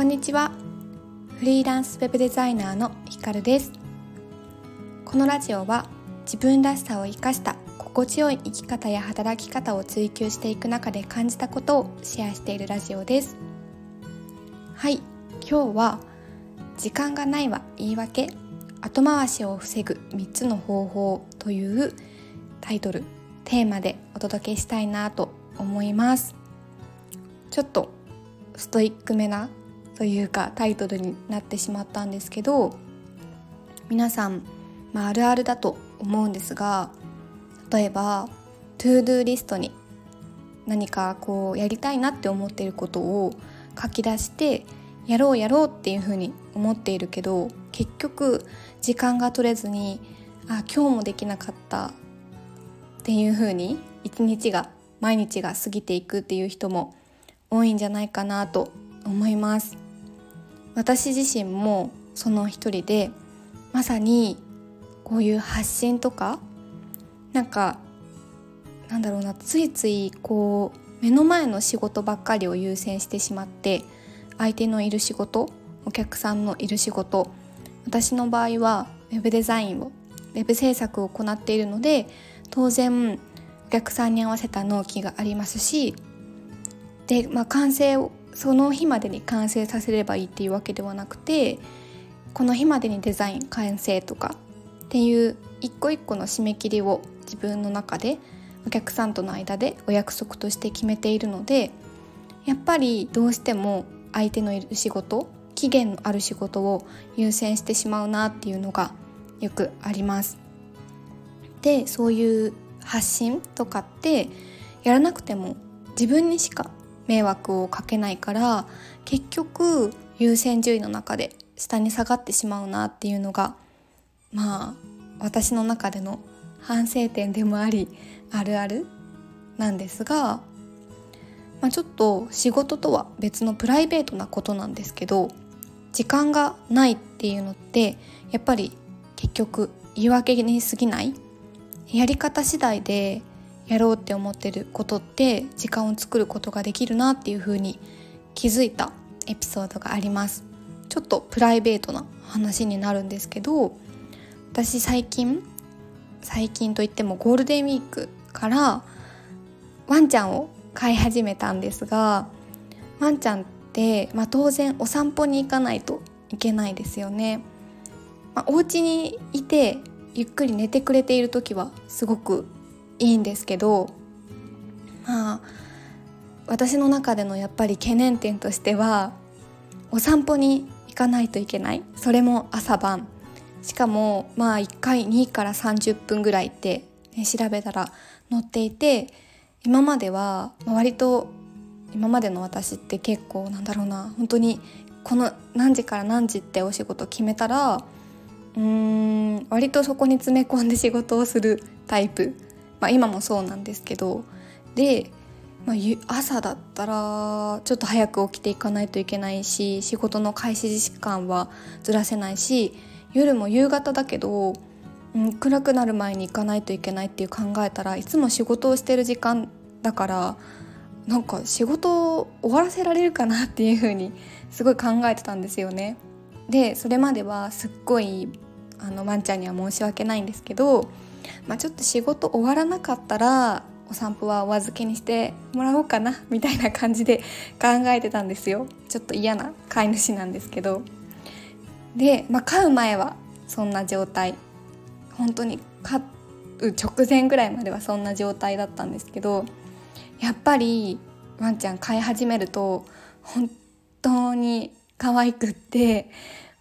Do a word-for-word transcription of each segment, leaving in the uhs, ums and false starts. こんにちは。フリーランスウェブデザイナーのひかるです。このラジオは自分らしさを生かした心地よい生き方や働き方を追求していく中で感じたことをシェアしているラジオです。はい、今日は時間がないは言い訳、後回しを防ぐみっつの方法というタイトル、テーマでお届けしたいなと思います。ちょっとストイックめなというかタイトルになってしまったんですけど、皆さん、まあ、あるあるだと思うんですが、例えばトゥードゥーリストに何かこうやりたいなって思っていることを書き出してやろうやろうっていうふうに思っているけど、結局時間が取れずにあ今日もできなかったっていうふうに一日が毎日が過ぎていくっていう人も多いんじゃないかなと思います。私自身もその一人で、まさにこういう発信とかなんかなんだろうなついついこう目の前の仕事ばっかりを優先してしまって、相手のいる仕事、お客さんのいる仕事、私の場合はウェブデザインをウェブ制作を行っているので、当然お客さんに合わせた納期がありますし、で、まあ、完成をその日までに完成させればいいっていうわけではなくて、この日までにデザイン完成とかっていう一個一個の締め切りを自分の中でお客さんとの間でお約束として決めているので、やっぱりどうしても相手のいる仕事、期限のある仕事を優先してしまうなっていうのがよくあります。で、そういう発信とかってやらなくても自分にしか迷惑をかけないから、結局優先順位の中で下に下がってしまうなっていうのが、まあ私の中での反省点でもありあるあるなんですが、まあ、ちょっと仕事とは別のプライベートなことなんですけど、時間がないっていうのってやっぱり結局言い訳に過ぎない。やり方次第でやろうって思ってることって時間を作ることができるなっていう風に気づいたエピソードがあります。ちょっとプライベートな話になるんですけど、私最近最近といってもゴールデンウィークからワンちゃんを飼い始めたんですが、ワンちゃんって、まあ、当然お散歩に行かないといけないですよね、まあ、お家にいてゆっくり寝てくれている時はすごくいいんですけど、まあ、私の中でのやっぱり懸念点としては、お散歩に行かないといけない、それも朝晩、しかもまあいっかいにからさんじゅっぷんぐらいって、ね、調べたら載っていて、今までは、まあ、割と今までの私って結構なんだろうな本当にこの何時から何時ってお仕事決めたらうーん割とそこに詰め込んで仕事をするタイプ、まあ、今もそうなんですけど、で、まあ、朝だったらちょっと早く起きていかないといけないし、仕事の開始時間はずらせないし、夜も夕方だけど、うん、暗くなる前に行かないといけないっていう考えたら、いつも仕事をしてる時間だからなんか仕事を終わらせられるかなっていう風にすごい考えてたんですよね。で、それまではすっごいあのワンちゃんには申し訳ないんですけど、まあ、ちょっと仕事終わらなかったらお散歩はお預けにしてもらおうかなみたいな感じで考えてたんですよ。ちょっと嫌な飼い主なんですけど、で、まあ、飼う前はそんな状態、本当に飼う直前ぐらいまではそんな状態だったんですけど、やっぱりワンちゃん飼い始めると本当に可愛くって、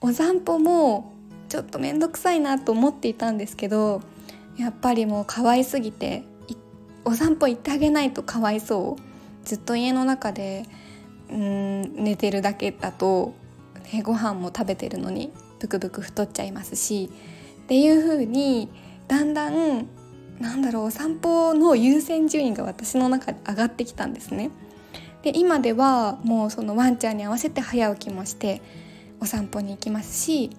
お散歩もちょっと面倒くさいなと思っていたんですけど、やっぱりもう可愛すぎてお散歩行ってあげないとかわいそう、ずっと家の中でうーん寝てるだけだと、ね、ご飯も食べてるのにブクブク太っちゃいますしっていう風に、だんだんなんだろうお散歩の優先順位が私の中で上がってきたんですね。で、今ではもうそのワンちゃんに合わせて早起きもしてお散歩に行きますし、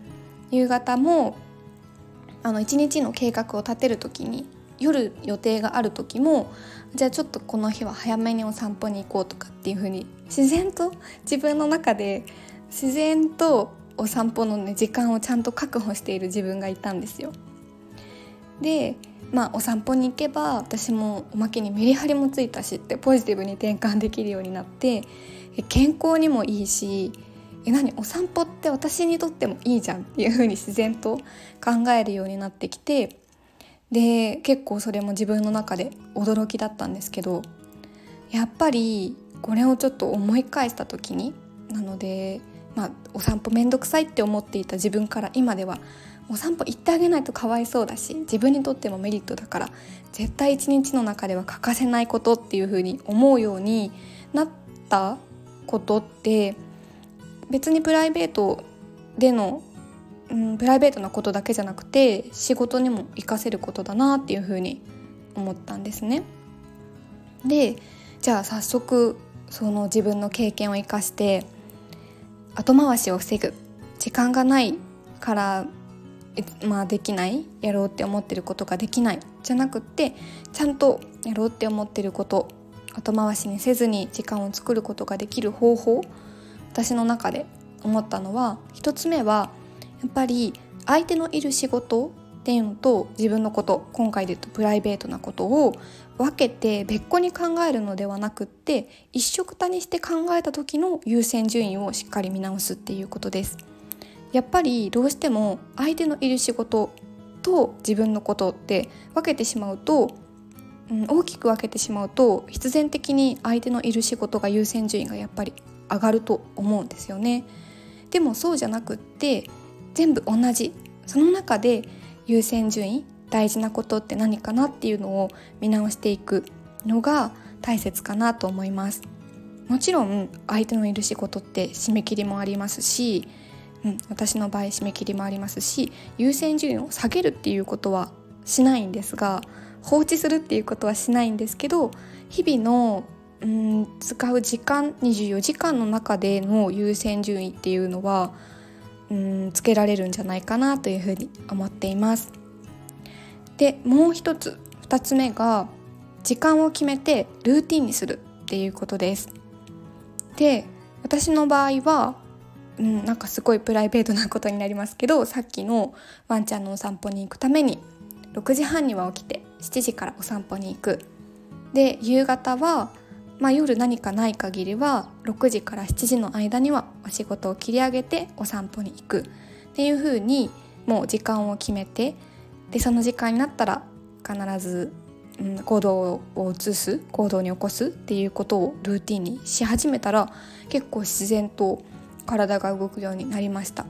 夕方もあのいちにちの計画を立てる時に、夜予定がある時もじゃあちょっとこの日は早めにお散歩に行こうとかっていう風に自然と自分の中で自然とお散歩の、ね、時間をちゃんと確保している自分がいたんですよ。で、まあ、お散歩に行けば私もおまけにメリハリもついたしってポジティブに転換できるようになって健康にもいいし、え何お散歩って私にとってもいいじゃんっていう風に自然と考えるようになってきて、で結構それも自分の中で驚きだったんですけど、やっぱりこれをちょっと思い返した時になので、まあ、お散歩めんどくさいって思っていた自分から今ではお散歩行ってあげないとかわいそうだし自分にとってもメリットだから絶対一日の中では欠かせないことっていう風に思うようになったことって、別にプライベートでの、うん、プライベートなことだけじゃなくて仕事にも活かせることだなっていう風に思ったんですね。で、じゃあ早速その自分の経験を生かして後回しを防ぐ、時間がないから、まあ、できない、やろうって思ってることができないじゃなくって、ちゃんとやろうって思ってること後回しにせずに時間を作ることができる方法、私の中で思ったのは、一つ目はやっぱり相手のいる仕事っていうのと自分のこと、今回で言うとプライベートなことを分けて別個に考えるのではなくって、一色多にして考えた時の優先順位をしっかり見直すっていうことです。やっぱりどうしても相手のいる仕事と自分のことって分けてしまうと、うん、大きく分けてしまうと必然的に相手のいる仕事が優先順位がやっぱり上がると思うんですよね。でもそうじゃなくって全部同じ、その中で優先順位、大事なことって何かなっていうのを見直していくのが大切かなと思います。もちろん相手のいる仕事って締め切りもありますし、うん、私の場合締め切りもありますし、優先順位を下げるっていうことはしないんですが、放置するっていうことはしないんですけど、日々の、うん、使う時間、にじゅうよじかんの中での優先順位っていうのはうんつけられるんじゃないかなというふうに思っています。で、もう一つ、二つ目が時間を決めてルーティンにするっていうことです。で、私の場合は、うん、なんかすごいプライベートなことになりますけど、さっきのワンちゃんのお散歩に行くためにろくじはんには起きてしちじからお散歩に行く。で、夕方はまあ、夜何かない限りはろくじからしちじの間にはお仕事を切り上げてお散歩に行くっていう風にもう時間を決めて、でその時間になったら必ず、うん、行動を移す、行動に起こすっていうことをルーティンにし始めたら結構自然と体が動くようになりました。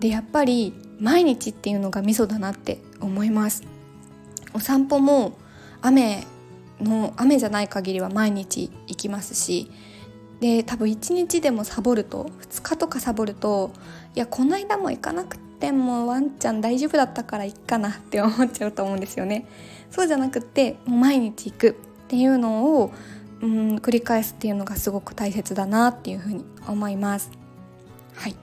で、やっぱり毎日っていうのがミソだなって思います。お散歩も雨の雨じゃない限りは毎日行きますし、で多分いちにちでもサボると、ふつかとかサボると、いやこの間も行かなくてもワンちゃん大丈夫だったからいっかなって思っちゃうと思うんですよね。そうじゃなくてもう毎日行くっていうのをうん繰り返すっていうのがすごく大切だなっていうふうに思います。はい。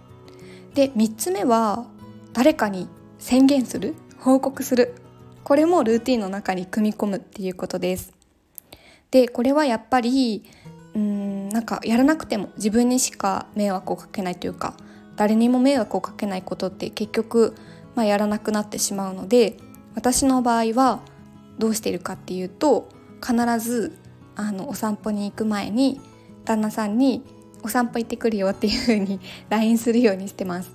で、みっつめは誰かに宣言する、報告する、これもルーティンの中に組み込むっていうことです。で、これはやっぱりうーんなんかやらなくても自分にしか迷惑をかけないというか、誰にも迷惑をかけないことって結局、まあ、やらなくなってしまうので、私の場合はどうしているかっていうと、必ずあのお散歩に行く前に旦那さんにお散歩行ってくるよっていう風にライン するようにしてます。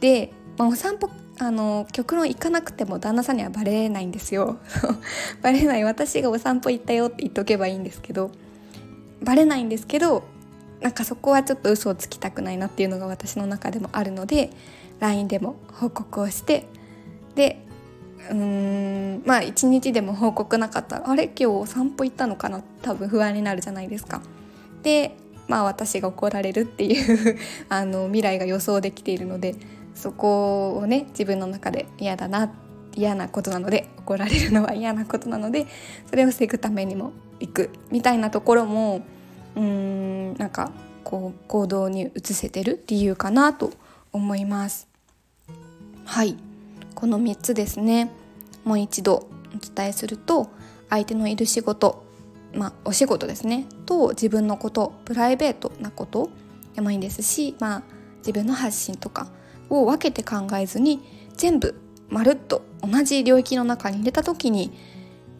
で、まあ、お散歩あの極論行かなくても旦那さんにはバレないんですよバレない、私がお散歩行ったよって言っとけばいいんですけど、バレないんですけど、なんかそこはちょっと嘘をつきたくないなっていうのが私の中でもあるので、 ライン でも報告をして、でうーんまあ一日でも報告なかったら、あれ今日お散歩行ったのかな、多分不安になるじゃないですか。でまあ私が怒られるっていうあの未来が予想できているので、そこをね自分の中で嫌だな、嫌なことなので、怒られるのは嫌なことなので、それを防ぐためにも行くみたいなところもうーんなんかこう行動に移せてる理由かなと思います。はい、このみっつですね。もう一度お伝えすると、相手のいる仕事、まあお仕事ですねと自分のこと、プライベートなことでもいいですし、まあ自分の発信とかを分けて考えずに全部まるっと同じ領域の中に入れた時に、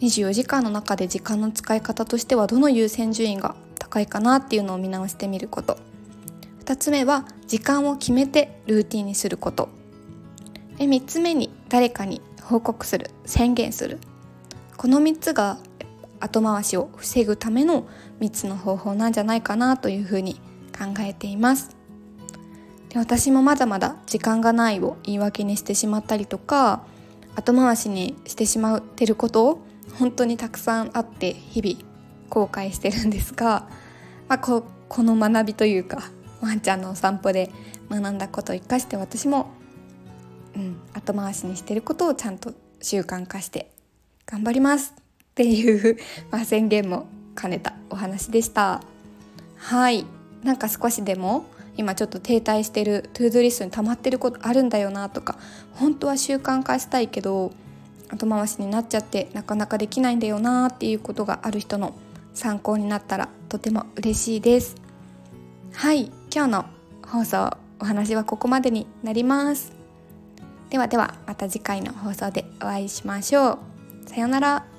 にじゅうよじかんの中で時間の使い方としてはどの優先順位が高いかなっていうのを見直してみること。ふたつめは時間を決めてルーティンにすること。みっつめに誰かに報告する、宣言する。このみっつが後回しを防ぐためのみっつの方法なんじゃないかなというふうに考えています。で、私もまだまだ時間がないを言い訳にしてしまったりとか、後回しにしてしまってることを本当にたくさんあって、日々後悔してるんですが、まあ、こ, この学びというか、ワンちゃんのお散歩で学んだことを生かして、私も、うん、後回しにしてることをちゃんと習慣化して頑張りますっていうまあ宣言も兼ねたお話でした。はい、なんか少しでも今ちょっと停滞してる、トゥードゥリストに溜まってることあるんだよなとか、本当は習慣化したいけど後回しになっちゃってなかなかできないんだよなっていうことがある人の参考になったらとても嬉しいです。はい、今日の放送、お話はここまでになります。ではでは、また次回の放送でお会いしましょう。さようなら。